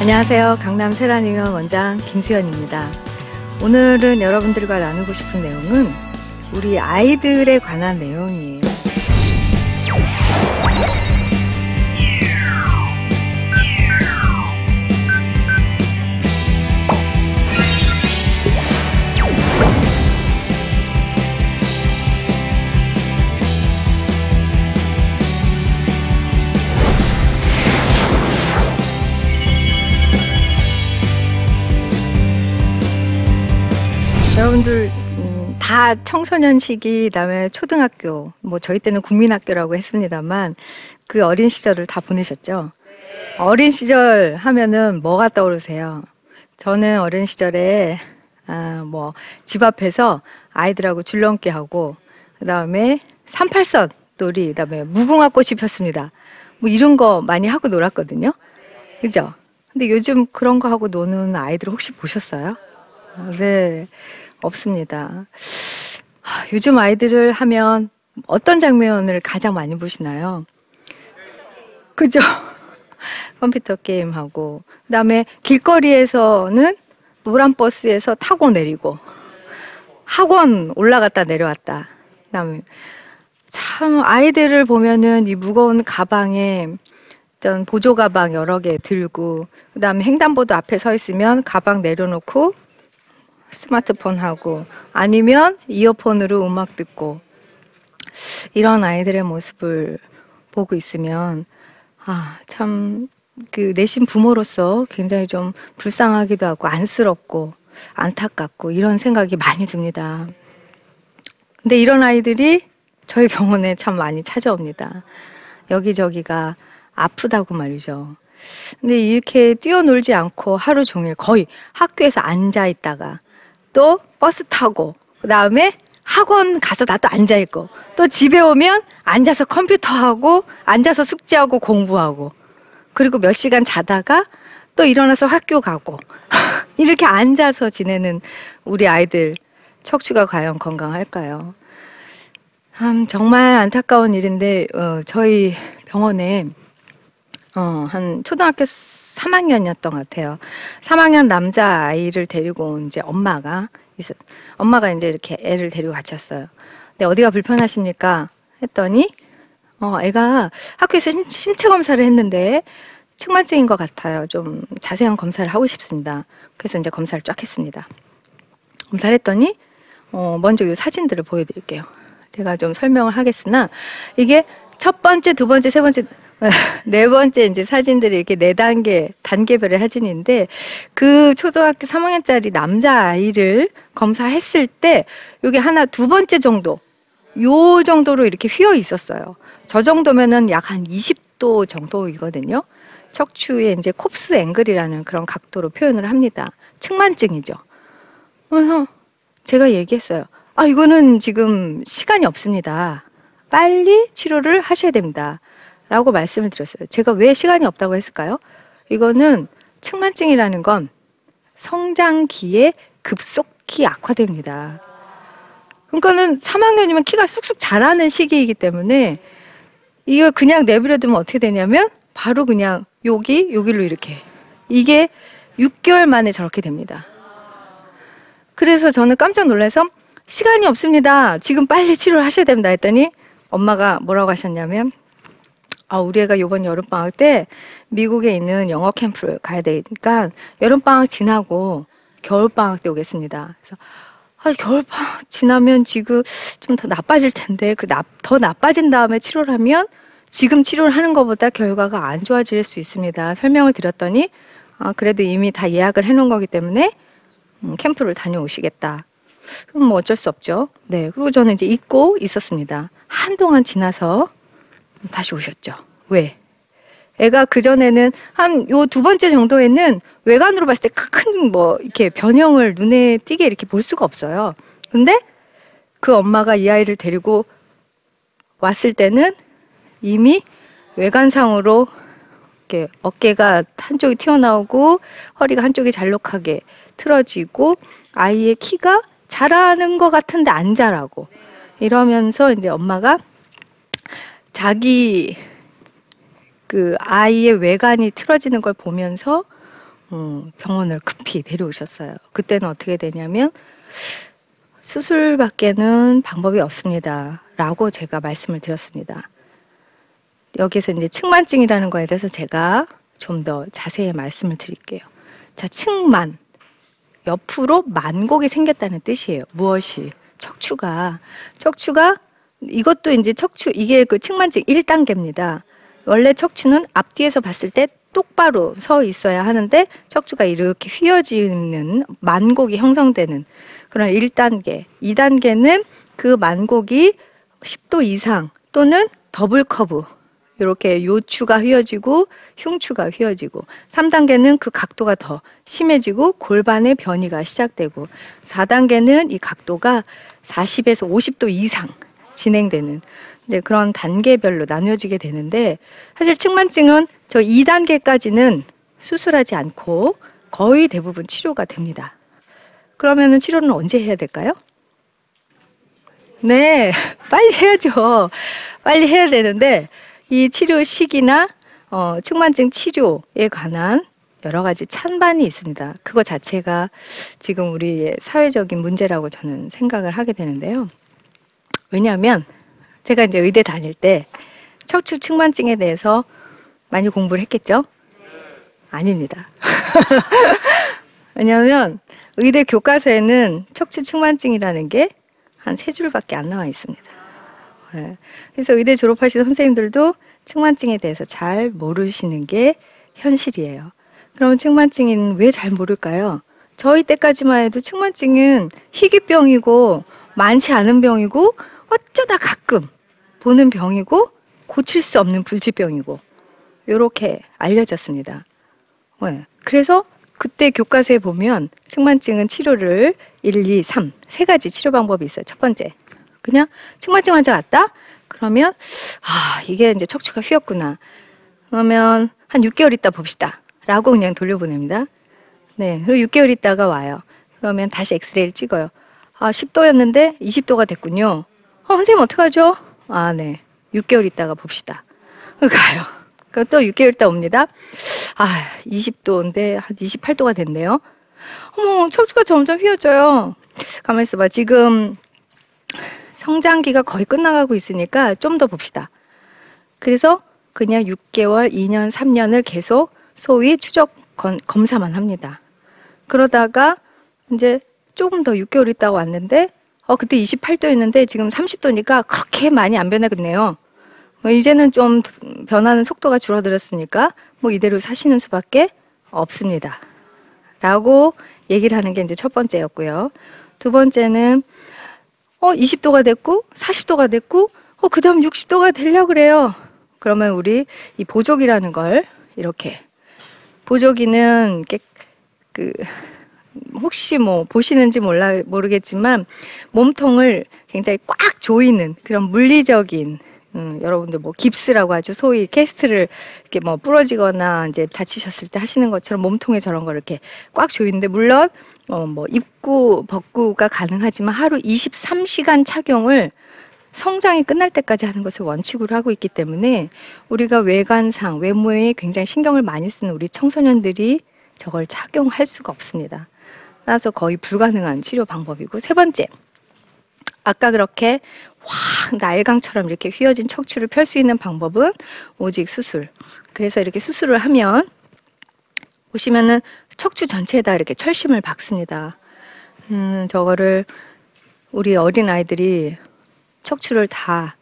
안녕하세요. 강남 세라뉴영 원장 김수연입니다. 오늘은 여러분들과 나누고 싶은 내용은 우리 아이들에 관한 내용이에요. 여러분들 다 청소년 시기, 그다음에 초등학교, 뭐 저희 때는 국민학교라고 했습니다만 그 어린 시절을 다 보내셨죠? 네. 어린 시절 하면은 뭐가 떠오르세요? 저는 어린 시절에 집 앞에서 아이들하고 줄넘기 하고 그다음에 38선 놀이, 그다음에 무궁화 꽃이 폈습니다. 뭐 이런 거 많이 하고 놀았거든요. 그죠? 근데 요즘 그런 거 하고 노는 아이들 혹시 보셨어요? 네. 없습니다. 요즘 아이들을 하면 어떤 장면을 가장 많이 보시나요? 그죠? 컴퓨터 게임하고, 그 다음에 길거리에서는 노란 버스에서 타고 내리고, 학원 올라갔다 내려왔다. 그 다음에 참 아이들을 보면은 이 무거운 가방에 어떤 보조 가방 여러 개 들고, 그 다음에 횡단보도 앞에 서 있으면 가방 내려놓고, 스마트폰 하고 아니면 이어폰으로 음악 듣고 이런 아이들의 모습을 보고 있으면 참 그 내심 부모로서 굉장히 좀 불쌍하기도 하고 안쓰럽고 안타깝고 이런 생각이 많이 듭니다. 근데 이런 아이들이 저희 병원에 참 많이 찾아옵니다. 여기저기가 아프다고 말이죠. 근데 이렇게 뛰어놀지 않고 하루 종일 거의 학교에서 앉아있다가 또 버스 타고 그 다음에 학원 가서 나 또 앉아있고 또 집에 오면 앉아서 컴퓨터하고 앉아서 숙제하고 공부하고 그리고 몇 시간 자다가 또 일어나서 학교 가고 이렇게 앉아서 지내는 우리 아이들 척추가 과연 건강할까요? 정말 안타까운 일인데 저희 병원에 한 초등학교 3학년이었던 것 같아요. 3학년 남자아이를 데리고 온 이제 엄마가 이제 이렇게 애를 데리고 같이 왔어요. 근데 어디가 불편하십니까? 했더니, 애가 학교에서 신체 검사를 했는데 측만증인 것 같아요. 좀 자세한 검사를 하고 싶습니다. 그래서 이제 검사를 쫙 했습니다. 검사를 했더니, 먼저 이 사진들을 보여드릴게요. 제가 좀 설명을 하겠으나, 이게 첫 번째, 두 번째, 세 번째, 네 번째 이제 사진들이 이렇게 네 단계별의 사진인데 그 초등학교 3학년짜리 남자아이를 검사했을 때 이게 하나 두 번째 정도 요 정도로 이렇게 휘어 있었어요. 저 정도면은 약 한 20도 정도이거든요. 척추의 이제 콥스 앵글이라는 그런 각도로 표현을 합니다. 측만증이죠. 그래서 제가 얘기했어요. 이거는 지금 시간이 없습니다. 빨리 치료를 하셔야 됩니다. 라고 말씀을 드렸어요. 제가 왜 시간이 없다고 했을까요? 이거는 측만증이라는 건 성장기에 급속히 악화됩니다. 그러니까는 3학년이면 키가 쑥쑥 자라는 시기이기 때문에 이거 그냥 내버려두면 어떻게 되냐면 바로 그냥 여기로 이렇게 이게 6개월 만에 저렇게 됩니다. 그래서 저는 깜짝 놀라서 시간이 없습니다. 지금 빨리 치료를 하셔야 됩니다. 했더니 엄마가 뭐라고 하셨냐면 우리 애가 이번 여름방학 때 미국에 있는 영어 캠프를 가야 되니까 여름방학 지나고 겨울방학 때 오겠습니다. 그래서 겨울방학 지나면 지금 좀 더 나빠질 텐데 더 나빠진 다음에 치료를 하면 지금 치료를 하는 것보다 결과가 안 좋아질 수 있습니다. 설명을 드렸더니 그래도 이미 다 예약을 해놓은 거기 때문에 캠프를 다녀오시겠다. 그럼 뭐 어쩔 수 없죠. 네, 그리고 저는 이제 잊고 있었습니다. 한동안 지나서 다시 오셨죠. 왜? 애가 그전에는 한 요 두 번째 정도에는 외관으로 봤을 때 큰 뭐 이렇게 변형을 눈에 띄게 이렇게 볼 수가 없어요. 근데 그 엄마가 이 아이를 데리고 왔을 때는 이미 외관상으로 이렇게 어깨가 한쪽이 튀어나오고 허리가 한쪽이 잘록하게 틀어지고 아이의 키가 자라는 것 같은데 안 자라고 이러면서 이제 엄마가 자기 그 아이의 외관이 틀어지는 걸 보면서 병원을 급히 데려오셨어요. 그때는 어떻게 되냐면 수술밖에는 방법이 없습니다 라고 제가 말씀을 드렸습니다. 여기서 이제 측만증이라는 거에 대해서 제가 좀 더 자세히 말씀을 드릴게요. 자, 측만, 옆으로 만곡이 생겼다는 뜻이에요. 무엇이? 척추가 이것도 이제 척추, 이게 그 측만증 1단계입니다. 원래 척추는 앞뒤에서 봤을 때 똑바로 서 있어야 하는데 척추가 이렇게 휘어지는 만곡이 형성되는 그런 1단계. 2단계는 그 만곡이 10도 이상 또는 더블 커브, 이렇게 요추가 휘어지고 흉추가 휘어지고. 3단계는 그 각도가 더 심해지고 골반의 변이가 시작되고. 4단계는 이 각도가 40에서 50도 이상 진행되는 이제 그런 단계별로 나뉘어지게 되는데, 사실 측만증은 저 2단계까지는 수술하지 않고 거의 대부분 치료가 됩니다. 그러면은 치료는 언제 해야 될까요? 네, 빨리 해야죠. 빨리 해야 되는데 이 치료 시기나 측만증 치료에 관한 여러 가지 찬반이 있습니다. 그거 자체가 지금 우리의 사회적인 문제라고 저는 생각을 하게 되는데요. 왜냐하면 제가 이제 의대 다닐 때 척추 측만증에 대해서 많이 공부를 했겠죠? 아닙니다. 왜냐하면 의대 교과서에는 척추 측만증이라는 게 한 3줄밖에 안 나와 있습니다. 네. 그래서 의대 졸업하신 선생님들도 측만증에 대해서 잘 모르시는 게 현실이에요. 그럼 측만증은 왜 잘 모를까요? 저희 때까지만 해도 측만증은 희귀병이고 많지 않은 병이고 어쩌다 가끔 보는 병이고 고칠 수 없는 불치병이고 이렇게 알려졌습니다. 네. 그래서 그때 교과서에 보면 측만증은 치료를 1, 2, 3 세 가지 치료 방법이 있어요. 첫 번째, 그냥 측만증 환자 왔다? 그러면 이게 이제 척추가 휘었구나. 그러면 한 6개월 있다 봅시다 라고 그냥 돌려보냅니다. 네, 그리고 6개월 있다가 와요. 그러면 다시 엑스레이를 찍어요. 10도였는데 20도가 됐군요. 선생님 어떡하죠? 네, 6개월 있다가 봅시다. 가요. 그럼 또 6개월 있다 옵니다. 20도인데 한 28도가 됐네요. 어머, 척추가 점점 휘어져요. 가만히 있어봐. 지금 성장기가 거의 끝나가고 있으니까 좀 더 봅시다. 그래서 그냥 6개월, 2년, 3년을 계속 소위 추적 검사만 합니다. 그러다가 이제 조금 더 6개월 있다가 왔는데 그때 28도였는데 지금 30도니까 그렇게 많이 안 변하겠네요. 이제는 좀 변하는 속도가 줄어들었으니까 이대로 사시는 수밖에 없습니다 라고 얘기를 하는 게 이제 첫 번째였고요. 두 번째는 20도가 됐고 40도가 됐고 그 다음 60도가 되려고 그래요. 그러면 우리 이 보조기라는 걸 이렇게, 보조기는 이렇게 혹시 보시는지 모르겠지만 몸통을 굉장히 꽉 조이는 그런 물리적인, 여러분들 깁스라고 하죠. 소위 캐스트를 이렇게 부러지거나 이제 다치셨을 때 하시는 것처럼 몸통에 저런 걸 이렇게 꽉 조이는데, 물론 입구 벗구가 가능하지만 하루 23시간 착용을 성장이 끝날 때까지 하는 것을 원칙으로 하고 있기 때문에 우리가 외관상 외모에 굉장히 신경을 많이 쓰는 우리 청소년들이 저걸 착용할 수가 없습니다. 따라서 거의 불가능한 치료 방법이고, 세 번째, 아까 그렇게 확 날강처럼 이렇게 휘어진 척추를 펼 수 있는 방법은 오직 수술. 그래서 이렇게 수술을 하면 보시면은 척추 전체에다 이렇게 철심을 박습니다. 저거를 우리 어린아이들이 척추를 다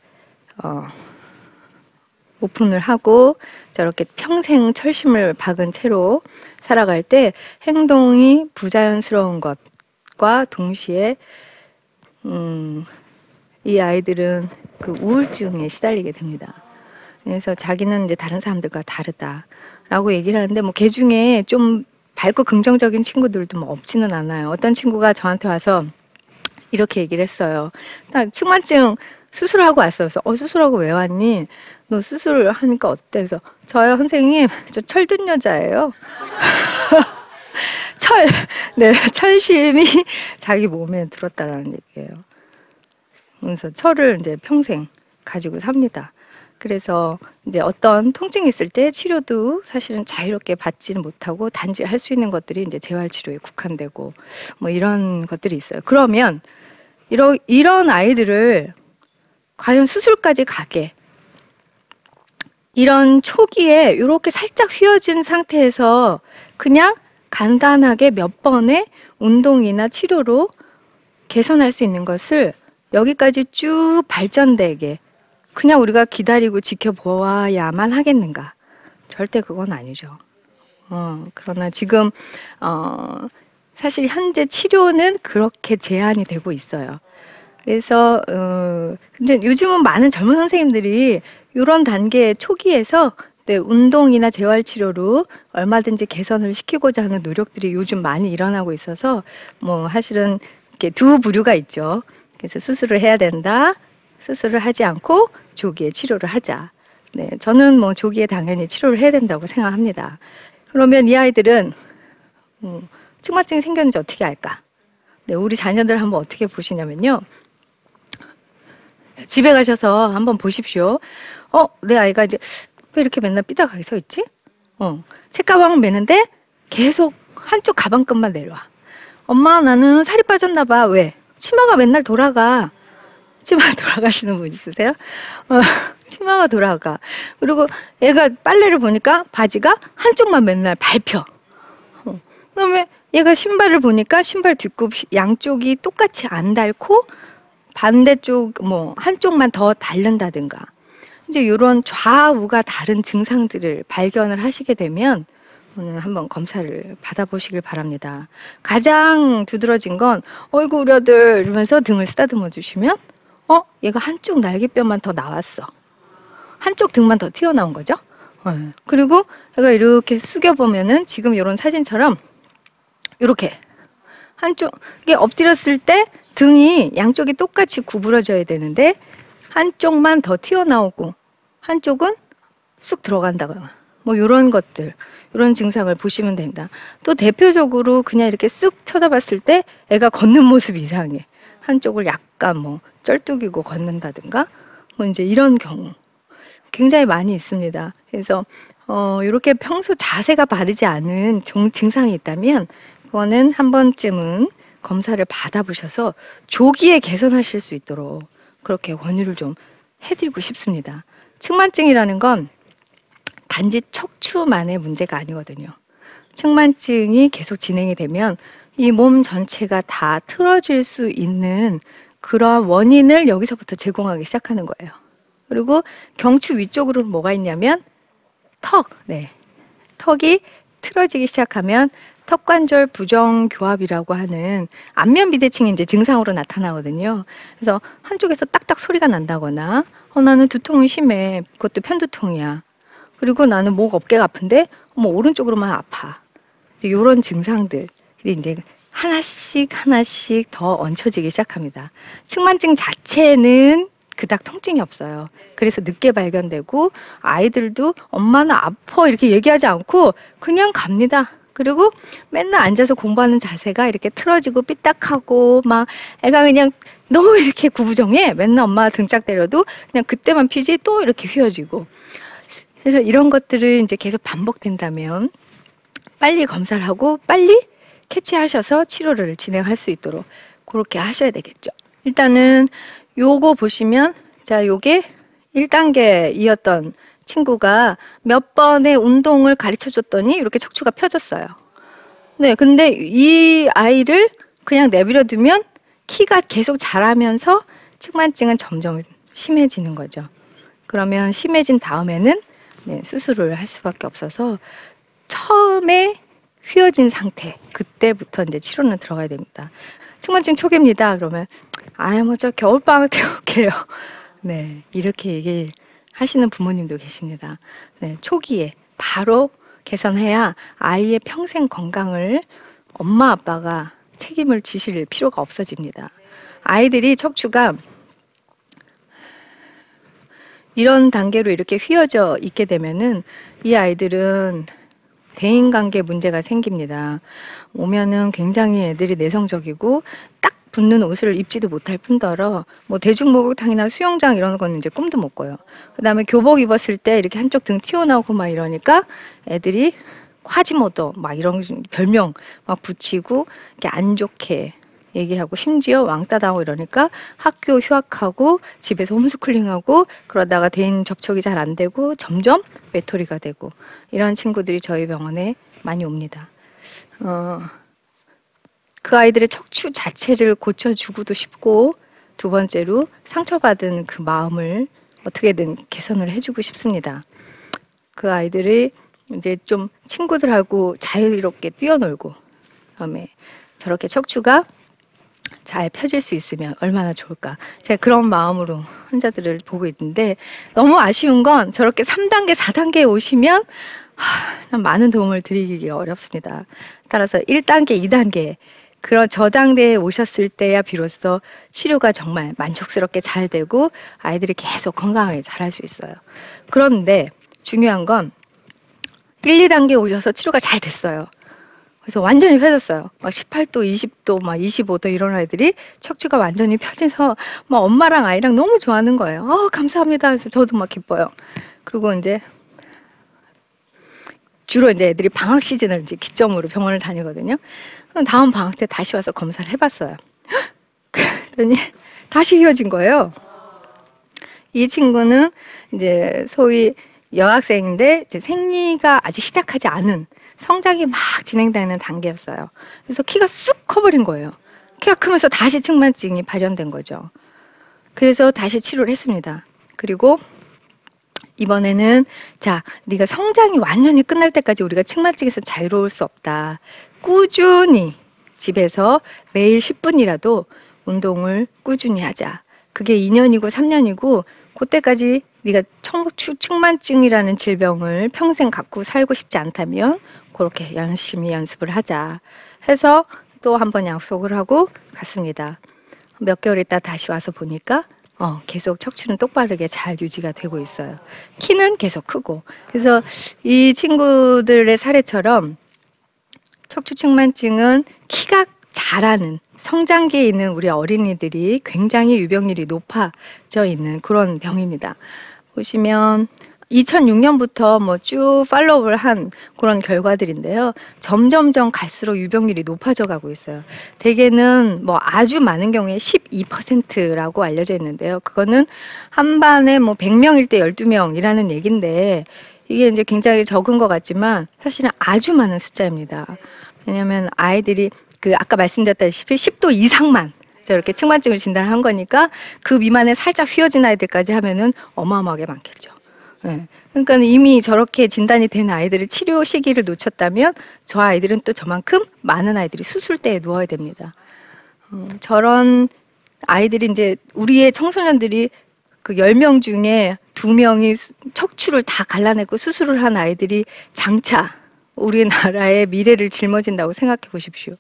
오픈을 하고 저렇게 평생 철심을 박은 채로 살아갈 때 행동이 부자연스러운 것과 동시에 이 아이들은 그 우울증에 시달리게 됩니다. 그래서 자기는 이제 다른 사람들과 다르다라고 얘기를 하는데, 걔중에 좀 밝고 긍정적인 친구들도 없지는 않아요. 어떤 친구가 저한테 와서 이렇게 얘기를 했어요. 나 측만증 수술하고 왔어요. 그래서 수술하고 왜 왔니? 너 수술을 하니까 어때? 그래서 저요 선생님, 저 철든 여자예요. 철심이 자기 몸에 들었다라는 얘기예요. 그래서 철을 이제 평생 가지고 삽니다. 그래서 이제 어떤 통증이 있을 때 치료도 사실은 자유롭게 받지는 못하고 단지 할 수 있는 것들이 이제 재활 치료에 국한되고 뭐 이런 것들이 있어요. 그러면 이런 아이들을 과연 수술까지 가게, 이런 초기에 이렇게 살짝 휘어진 상태에서 그냥 간단하게 몇 번의 운동이나 치료로 개선할 수 있는 것을 여기까지 쭉 발전되게 그냥 우리가 기다리고 지켜보아야만 하겠는가? 절대 그건 아니죠. 그러나 지금 사실 현재 치료는 그렇게 제한이 되고 있어요. 그래서 근데 요즘은 많은 젊은 선생님들이 이런 단계 초기에서 운동이나 재활치료로 얼마든지 개선을 시키고자 하는 노력들이 요즘 많이 일어나고 있어서 뭐 사실은 이렇게 두 부류가 있죠. 그래서 수술을 해야 된다, 수술을 하지 않고 조기에 치료를 하자. 네, 저는 뭐 조기에 당연히 치료를 해야 된다고 생각합니다. 그러면 이 아이들은 측만증이 생겼는지 어떻게 알까? 네, 우리 자녀들 한번 어떻게 보시냐면요. 집에 가셔서 한번 보십시오. 내 아이가 이제 왜 이렇게 맨날 삐딱하게 서 있지? 책가방을 메는데 계속 한쪽 가방끈만 내려와. 엄마, 나는 살이 빠졌나 봐. 왜? 치마가 맨날 돌아가. 치마 돌아가시는 분 있으세요? 치마가 돌아가. 그리고 얘가 빨래를 보니까 바지가 한쪽만 맨날 밟혀. 그다음에 얘가 신발을 보니까 신발 뒷굽 양쪽이 똑같이 안 닳고 반대쪽 뭐 한쪽만 더 닳는다든가. 이제 이런 좌우가 다른 증상들을 발견을 하시게 되면 오늘 한번 검사를 받아보시길 바랍니다. 가장 두드러진 건 어이구 우리 아들 이러면서 등을 쓰다듬어 주시면 얘가 한쪽 날개뼈만 더 나왔어. 한쪽 등만 더 튀어나온 거죠. 그리고 얘가 이렇게 숙여보면은 지금 이런 사진처럼 이렇게 한쪽 이게 엎드렸을 때 등이 양쪽이 똑같이 구부러져야 되는데 한쪽만 더 튀어나오고 한쪽은 쑥 들어간다거나 뭐 이런 것들, 이런 증상을 보시면 됩니다. 또 대표적으로 그냥 이렇게 쓱 쳐다봤을 때 애가 걷는 모습이 이상해. 한쪽을 약간 뭐 쩔뚝이고 걷는다든가 뭐 이제 이런 경우 굉장히 많이 있습니다. 그래서 이렇게 평소 자세가 바르지 않은 증상이 있다면 그거는 한 번쯤은 검사를 받아보셔서 조기에 개선하실 수 있도록 그렇게 권유를 좀 해드리고 싶습니다. 측만증이라는 건 단지 척추만의 문제가 아니거든요. 측만증이 계속 진행이 되면 이 몸 전체가 다 틀어질 수 있는 그런 원인을 여기서부터 제공하기 시작하는 거예요. 그리고 경추 위쪽으로 뭐가 있냐면 턱, 턱이 틀어지기 시작하면 턱관절 부정교합이라고 하는 안면 비대칭이 이제 증상으로 나타나거든요. 그래서 한쪽에서 딱딱 소리가 난다거나 나는 두통이 심해. 그것도 편두통이야. 그리고 나는 목 어깨가 아픈데 오른쪽으로만 아파. 이런 증상들이 이제 하나씩 더 얹혀지기 시작합니다. 측만증 자체는 그닥 통증이 없어요. 그래서 늦게 발견되고 아이들도 엄마는 아파 이렇게 얘기하지 않고 그냥 갑니다. 그리고 맨날 앉아서 공부하는 자세가 이렇게 틀어지고 삐딱하고 막 애가 그냥 너무 이렇게 구부정해. 맨날 엄마가 등짝 때려도 그냥 그때만 피지 또 이렇게 휘어지고. 그래서 이런 것들을 이제 계속 반복된다면 빨리 검사를 하고 빨리 캐치하셔서 치료를 진행할 수 있도록 그렇게 하셔야 되겠죠. 일단은 요거 보시면 자, 요게 1단계이었던 친구가 몇 번의 운동을 가르쳐 줬더니 이렇게 척추가 펴졌어요. 네, 근데 이 아이를 그냥 내버려 두면 키가 계속 자라면서 측만증은 점점 심해지는 거죠. 그러면 심해진 다음에는 수술을 할 수밖에 없어서 처음에 휘어진 상태, 그때부터 이제 치료는 들어가야 됩니다. 측만증 초기입니다. 그러면 저 겨울방학 때 올게요. 네, 이렇게 얘기 하시는 부모님도 계십니다. 네, 초기에 바로 개선해야 아이의 평생 건강을 엄마 아빠가 책임을 지실 필요가 없어집니다. 아이들이 척추가 이런 단계로 이렇게 휘어져 있게 되면은 이 아이들은 대인관계 문제가 생깁니다. 오면은 굉장히 애들이 내성적이고 딱 붙는 옷을 입지도 못할 뿐더러 뭐 대중목욕탕이나 수영장 이런 건 이제 꿈도 못 꿔요. 그다음에 교복 입었을 때 이렇게 한쪽 등 튀어나오고 막 이러니까 애들이 콰지모도 막 이런 별명 막 붙이고 이렇게 안 좋게 얘기하고 심지어 왕따 당하고 이러니까 학교 휴학하고 집에서 홈스쿨링하고 그러다가 대인 접촉이 잘 안 되고 점점 외톨이가 되고 이런 친구들이 저희 병원에 많이 옵니다. 그 아이들의 척추 자체를 고쳐주고도 싶고 두 번째로 상처받은 그 마음을 어떻게든 개선을 해주고 싶습니다. 그 아이들이 이제 좀 친구들하고 자유롭게 뛰어놀고 그다음에 저렇게 척추가 잘 펴질 수 있으면 얼마나 좋을까. 제가 그런 마음으로 환자들을 보고 있는데 너무 아쉬운 건 저렇게 3단계, 4단계에 오시면 많은 도움을 드리기가 어렵습니다. 따라서 1단계, 2단계 그런 저단계에 오셨을 때야 비로소 치료가 정말 만족스럽게 잘 되고 아이들이 계속 건강하게 자랄 수 있어요. 그런데 중요한 건 1, 2단계 오셔서 치료가 잘 됐어요. 그래서 완전히 펴졌어요. 막 18도, 20도, 막 25도 이런 아이들이 척추가 완전히 펴져서 막 엄마랑 아이랑 너무 좋아하는 거예요. 감사합니다. 그래서 저도 막 기뻐요. 그리고 이제 주로 이제 애들이 방학 시즌을 이제 기점으로 병원을 다니거든요. 그럼 다음 방학 때 다시 와서 검사를 해봤어요. 그랬더니 다시 휘어진 거예요. 이 친구는 이제 소위 여학생인데 이제 생리가 아직 시작하지 않은 성장이 막 진행되는 단계였어요. 그래서 키가 쑥 커버린 거예요. 키가 크면서 다시 측만증이 발현된 거죠. 그래서 다시 치료를 했습니다. 그리고 이번에는 자, 네가 성장이 완전히 끝날 때까지 우리가 측만증에서 자유로울 수 없다. 꾸준히 집에서 매일 10분이라도 운동을 꾸준히 하자. 그게 2년이고 3년이고 그때까지 네가 측만증이라는 질병을 평생 갖고 살고 싶지 않다면 그렇게 열심히 연습을 하자 해서 또 한 번 약속을 하고 갔습니다. 몇 개월 있다 다시 와서 보니까 계속 척추는 똑바르게 잘 유지가 되고 있어요. 키는 계속 크고. 그래서 이 친구들의 사례처럼 척추 측만증은 키가 자라는 성장기에 있는 우리 어린이들이 굉장히 유병률이 높아져 있는 그런 병입니다. 보시면 2006년부터 뭐 쭉 팔로우를 한 그런 결과들인데요. 점점점 갈수록 유병률이 높아져 가고 있어요. 대개는 뭐 아주 많은 경우에 12%라고 알려져 있는데요. 그거는 한 반에 뭐 100명일 때 12명이라는 얘기인데 이게 이제 굉장히 적은 것 같지만 사실은 아주 많은 숫자입니다. 왜냐하면 아이들이 그 아까 말씀드렸다시피 10도 이상만 저렇게 측만증을 진단한 거니까 그 미만에 살짝 휘어진 아이들까지 하면은 어마어마하게 많겠죠. 네. 그러니까 이미 저렇게 진단이 된 아이들을 치료 시기를 놓쳤다면 저 아이들은 또 저만큼 많은 아이들이 수술대에 누워야 됩니다. 저런 아이들이 이제 우리의 청소년들이 그 10명 중에 2명이 척추를 다 갈라내고 수술을 한 아이들이 장차 우리나라의 미래를 짊어진다고 생각해 보십시오.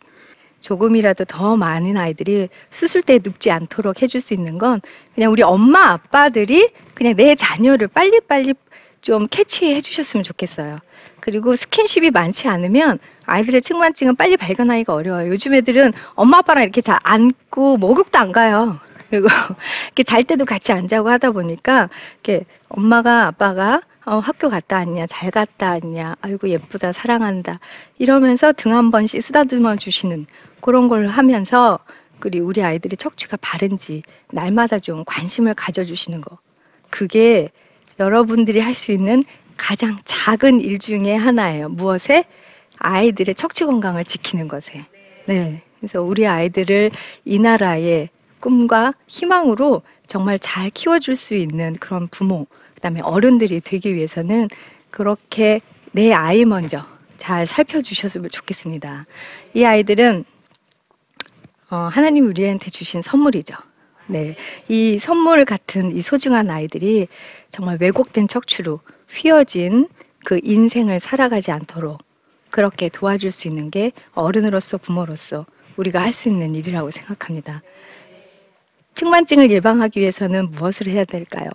조금이라도 더 많은 아이들이 수술대에 눕지 않도록 해줄 수 있는 건 그냥 우리 엄마 아빠들이 그냥 내 자녀를 빨리빨리 좀 캐치해 주셨으면 좋겠어요. 그리고 스킨십이 많지 않으면 아이들의 측만증은 빨리 발견하기가 어려워요. 요즘 애들은 엄마 아빠랑 이렇게 잘 안고 목욕도 안 가요. 그리고 이렇게 잘 때도 같이 안 자고 하다 보니까 이렇게 엄마가 아빠가 학교 갔다 왔냐, 잘 갔다 왔냐, 아이고 예쁘다, 사랑한다 이러면서 등 한 번씩 쓰다듬어 주시는 그런 걸 하면서 그리고 우리 아이들이 척추가 바른지 날마다 좀 관심을 가져주시는 거 그게 여러분들이 할 수 있는 가장 작은 일 중에 하나예요. 무엇에? 아이들의 척추 건강을 지키는 것에. 네. 그래서 우리 아이들을 이 나라의 꿈과 희망으로 정말 잘 키워줄 수 있는 그런 부모 그다음에 어른들이 되기 위해서는 그렇게 내 아이 먼저 잘 살펴주셨으면 좋겠습니다. 이 아이들은 하나님 우리한테 주신 선물이죠. 네, 이 선물 같은 이 소중한 아이들이 정말 왜곡된 척추로 휘어진 그 인생을 살아가지 않도록 그렇게 도와줄 수 있는 게 어른으로서 부모로서 우리가 할 수 있는 일이라고 생각합니다. 측만증을 예방하기 위해서는 무엇을 해야 될까요?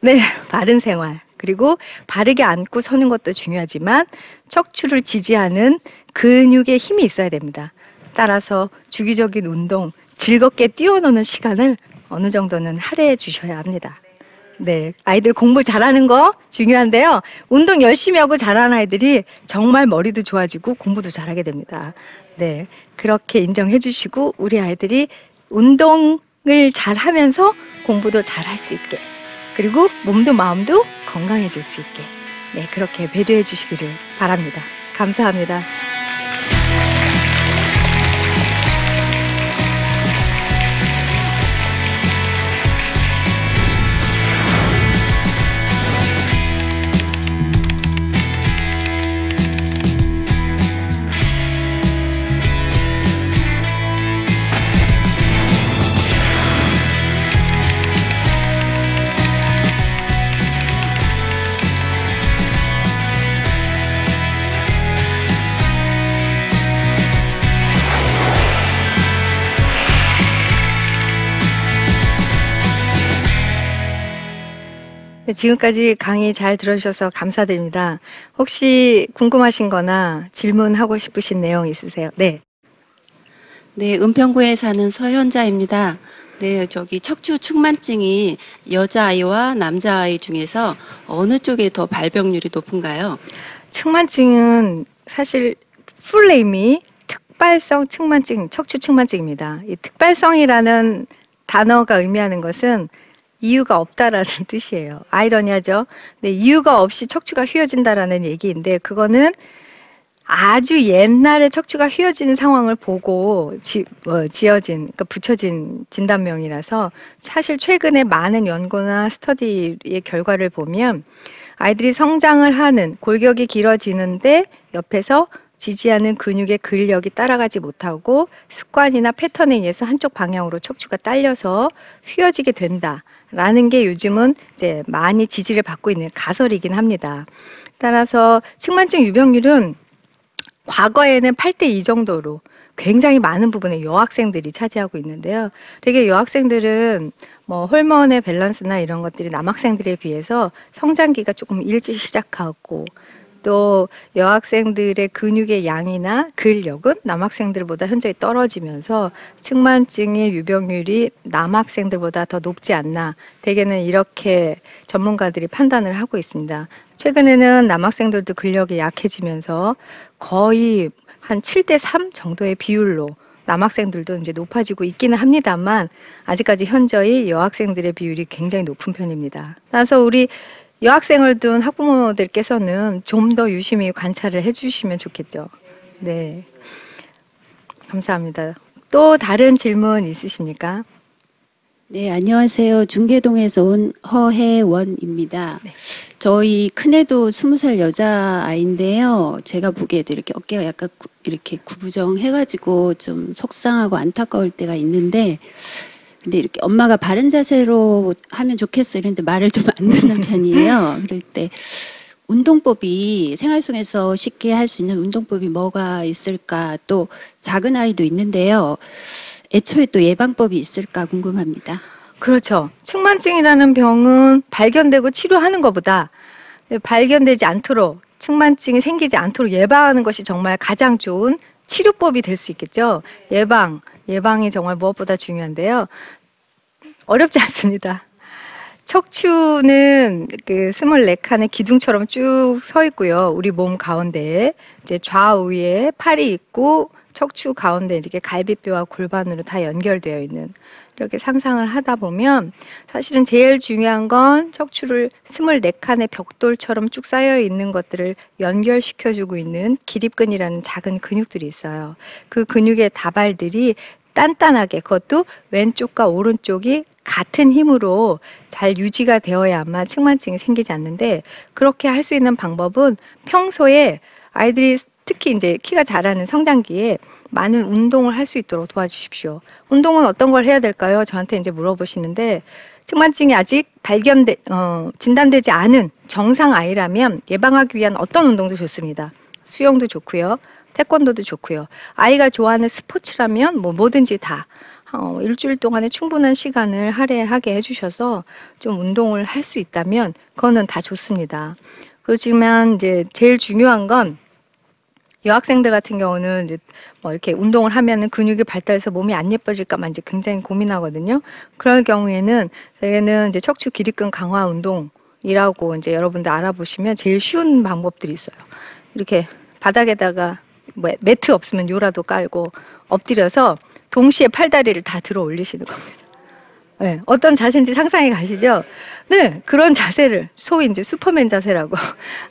네, 바른 생활. 그리고 바르게 앉고 서는 것도 중요하지만 척추를 지지하는 근육의 힘이 있어야 됩니다. 따라서 주기적인 운동, 즐겁게 뛰어노는 시간을 어느 정도는 할애해 주셔야 합니다. 네, 아이들 공부 잘하는 거 중요한데요. 운동 열심히 하고 잘하는 아이들이 정말 머리도 좋아지고 공부도 잘하게 됩니다. 네, 그렇게 인정해 주시고 우리 아이들이 운동을 잘하면서 공부도 잘할 수 있게, 그리고 몸도 마음도 건강해질 수 있게, 네, 그렇게 배려해 주시기를 바랍니다. 감사합니다. 지금까지 강의 잘 들어주셔서 감사드립니다. 혹시 궁금하신 거나 질문하고 싶으신 내용 있으세요? 네. 네, 은평구에 사는 서현자입니다. 네, 저기 척추 측만증이 여자아이와 남자아이 중에서 어느 쪽에 더 발병률이 높은가요? 측만증은 사실 풀네임이 특발성 측만증, 척추 측만증입니다. 이 특발성이라는 단어가 의미하는 것은 이유가 없다라는 뜻이에요. 아이러니하죠. 네, 이유가 없이 척추가 휘어진다라는 얘기인데, 그거는 아주 옛날에 척추가 휘어진 상황을 보고 그러니까 붙여진 진단명이라서, 사실 최근에 많은 연구나 스터디의 결과를 보면 아이들이 성장을 하는 골격이 길어지는데 옆에서 지지하는 근육의 근력이 따라가지 못하고 습관이나 패턴에 의해서 한쪽 방향으로 척추가 딸려서 휘어지게 된다라는 게 요즘은 이제 많이 지지를 받고 있는 가설이긴 합니다. 따라서 측만증 유병률은 과거에는 8:2 정도로 굉장히 많은 부분의 여학생들이 차지하고 있는데요. 되게 여학생들은 뭐 호르몬의 밸런스나 이런 것들이 남학생들에 비해서 성장기가 조금 일찍 시작하고, 또 여학생들의 근육의 양이나 근력은 남학생들보다 현저히 떨어지면서 측만증의 유병률이 남학생들보다 더 높지 않나, 대개는 이렇게 전문가들이 판단을 하고 있습니다. 최근에는 남학생들도 근력이 약해지면서 거의 한 7:3 정도의 비율로 남학생들도 이제 높아지고 있기는 합니다만, 아직까지 현저히 여학생들의 비율이 굉장히 높은 편입니다. 따라서 우리 여학생을 둔 학부모들께서는 좀 더 유심히 관찰을 해주시면 좋겠죠. 네, 감사합니다. 또 다른 질문 있으십니까? 네, 안녕하세요. 중계동에서 온 허혜원입니다. 네. 저희 큰애도 20살 여자아이인데요. 제가 보기에도 이렇게 어깨가 약간 이렇게 구부정해가지고 좀 속상하고 안타까울 때가 있는데, 근데 이렇게 엄마가 바른 자세로 하면 좋겠어 이랬는데 말을 좀 안 듣는 편이에요. 그럴 때 운동법이, 생활 속에서 쉽게 할 수 있는 운동법이 뭐가 있을까? 또 작은 아이도 있는데요, 애초에 또 예방법이 있을까 궁금합니다. 그렇죠. 측만증이라는 병은 발견되고 치료하는 것보다 발견되지 않도록, 측만증이 생기지 않도록 예방하는 것이 정말 가장 좋은 치료법이 될 수 있겠죠. 예방이 정말 무엇보다 중요한데요. 어렵지 않습니다. 척추는 그 24칸의 기둥처럼 쭉 서 있고요. 우리 몸 가운데에 이제 좌우에 팔이 있고 척추 가운데 이렇게 갈비뼈와 골반으로 다 연결되어 있는, 이렇게 상상을 하다 보면 사실은 제일 중요한 건 척추를 24칸의 벽돌처럼 쭉 쌓여 있는 것들을 연결시켜주고 있는 기립근이라는 작은 근육들이 있어요. 그 근육의 다발들이 단단하게, 그것도 왼쪽과 오른쪽이 같은 힘으로 잘 유지가 되어야만 측만증이 생기지 않는데, 그렇게 할 수 있는 방법은 평소에 아이들이 특히 이제 키가 자라는 성장기에 많은 운동을 할 수 있도록 도와주십시오. 운동은 어떤 걸 해야 될까요? 저한테 이제 물어보시는데, 측만증이 아직 진단되지 않은 정상 아이라면 예방하기 위한 어떤 운동도 좋습니다. 수영도 좋고요, 태권도도 좋고요. 아이가 좋아하는 스포츠라면 뭐든지 다 일주일 동안에 충분한 시간을 할애하게 해주셔서 좀 운동을 할 수 있다면 그거는 다 좋습니다. 그렇지만 이제 제일 중요한 건 여학생들 같은 경우는 이제 뭐 이렇게 운동을 하면은 근육이 발달해서 몸이 안 예뻐질까만 이제 굉장히 고민하거든요. 그럴 경우에는 저희는 이제 척추 기립근 강화 운동이라고 이제 여러분들 알아보시면 제일 쉬운 방법들이 있어요. 이렇게 바닥에다가 뭐 매트 없으면 요라도 깔고 엎드려서 동시에 팔다리를 다 들어 올리시는 겁니다. 네, 어떤 자세인지 상상해 가시죠? 네, 그런 자세를, 소위 이제 슈퍼맨 자세라고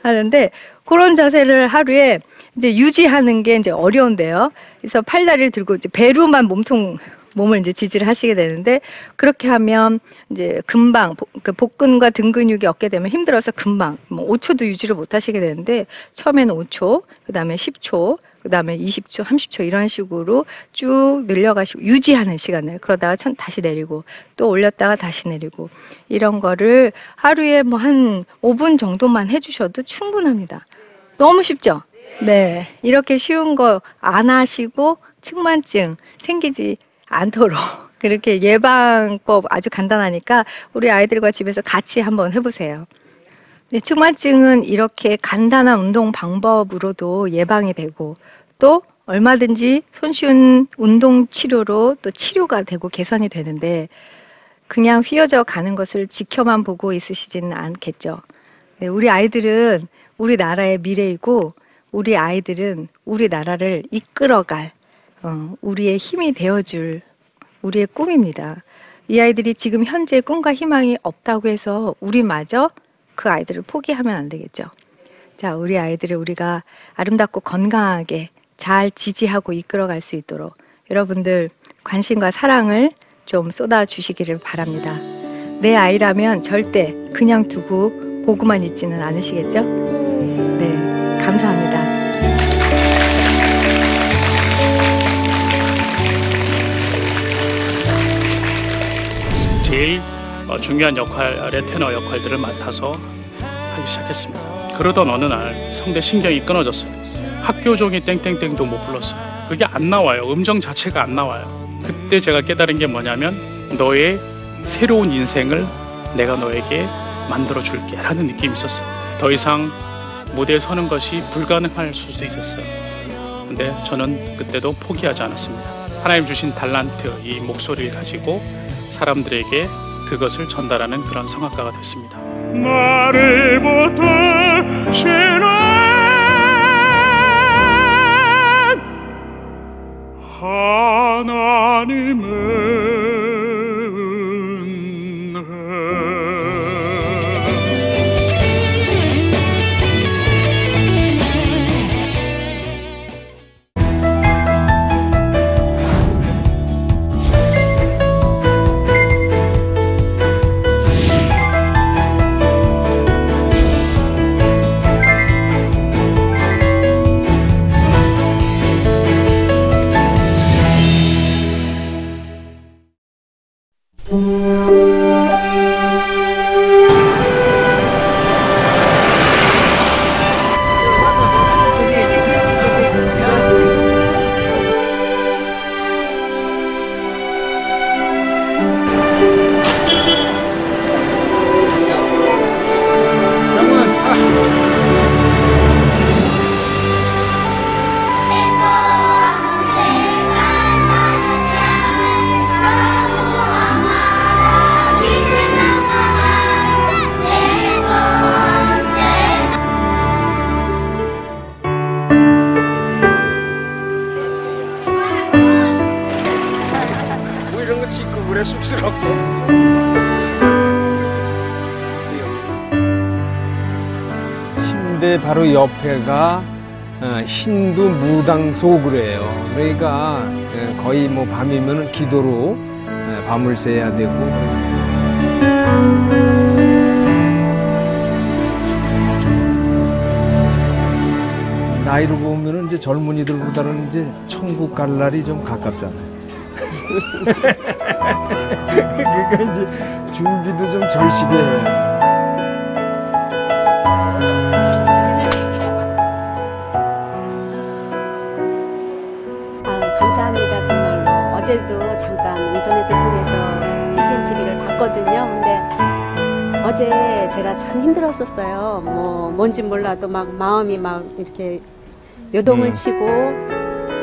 하는데, 그런 자세를 하루에 이제 유지하는 게 이제 어려운데요. 그래서 팔다리를 들고 이제 배로만 몸을 이제 지지를 하시게 되는데, 그렇게 하면 이제 금방, 그 복근과 등 근육이 없게 되면 힘들어서 금방, 뭐 5초도 유지를 못 하시게 되는데, 처음에는 5초, 그 다음에 10초, 그 다음에 20초, 30초 이런 식으로 쭉 늘려가시고 유지하는 시간을, 그러다가 다시 내리고 또 올렸다가 다시 내리고 이런 거를 하루에 뭐 한 5분 정도만 해주셔도 충분합니다. 너무 쉽죠? 네, 이렇게 쉬운 거 안 하시고 측만증 생기지 않도록 그렇게 예방법 아주 간단하니까 우리 아이들과 집에서 같이 한번 해보세요. 네, 측만증은 이렇게 간단한 운동 방법으로도 예방이 되고 또 얼마든지 손쉬운 운동 치료로 또 치료가 되고 개선이 되는데 그냥 휘어져 가는 것을 지켜만 보고 있으시지는 않겠죠. 네, 우리 아이들은 우리나라의 미래이고 우리 아이들은 우리나라를 이끌어갈 우리의 힘이 되어줄 우리의 꿈입니다. 이 아이들이 지금 현재 꿈과 희망이 없다고 해서 우리마저 그 아이들을 포기하면 안 되겠죠. 자, 우리 아이들을 우리가 아름답고 건강하게 잘 지지하고 이끌어갈 수 있도록 여러분들 관심과 사랑을 좀 쏟아주시기를 바랍니다. 내 아이라면 절대 그냥 두고 보고만 있지는 않으시겠죠? 네, 감사합니다. 제일 중요한 역할의 테너 역할들을 맡아서 하기 시작했습니다. 그러던 어느 날 성대 신경이 끊어졌어요. 학교 종이 땡땡땡도 못 불렀어요. 그게 안 나와요. 음정 자체가 안 나와요. 그때 제가 깨달은 게 뭐냐면 너의 새로운 인생을 내가 너에게 만들어 줄게 라는 느낌이 있었어요. 더 이상 무대에 서는 것이 불가능할 수도 있었어요. 근데 저는 그때도 포기하지 않았습니다. 하나님 주신 달란트, 이 목소리를 가지고 사람들에게 그것을 전달하는 그런 성악가가 됐습니다. 나를 보태시는 하나님의 바로 옆에가 힌두 무당소굴이에요. 그러니까 거의 뭐 밤이면 기도로 밤을 새야 되고. 나이로 보면은 이제 젊은이들보다는 이제 천국 갈 날이 좀 가깝잖아요. 그러니까 이제 준비도 좀 절실히 해요. 어제도 잠깐 인터넷을 통해서 CGN TV를 봤거든요. 근데 어제 제가 참 힘들었었어요. 뭐 뭔진 몰라도 막 마음이 막 이렇게 요동을 치고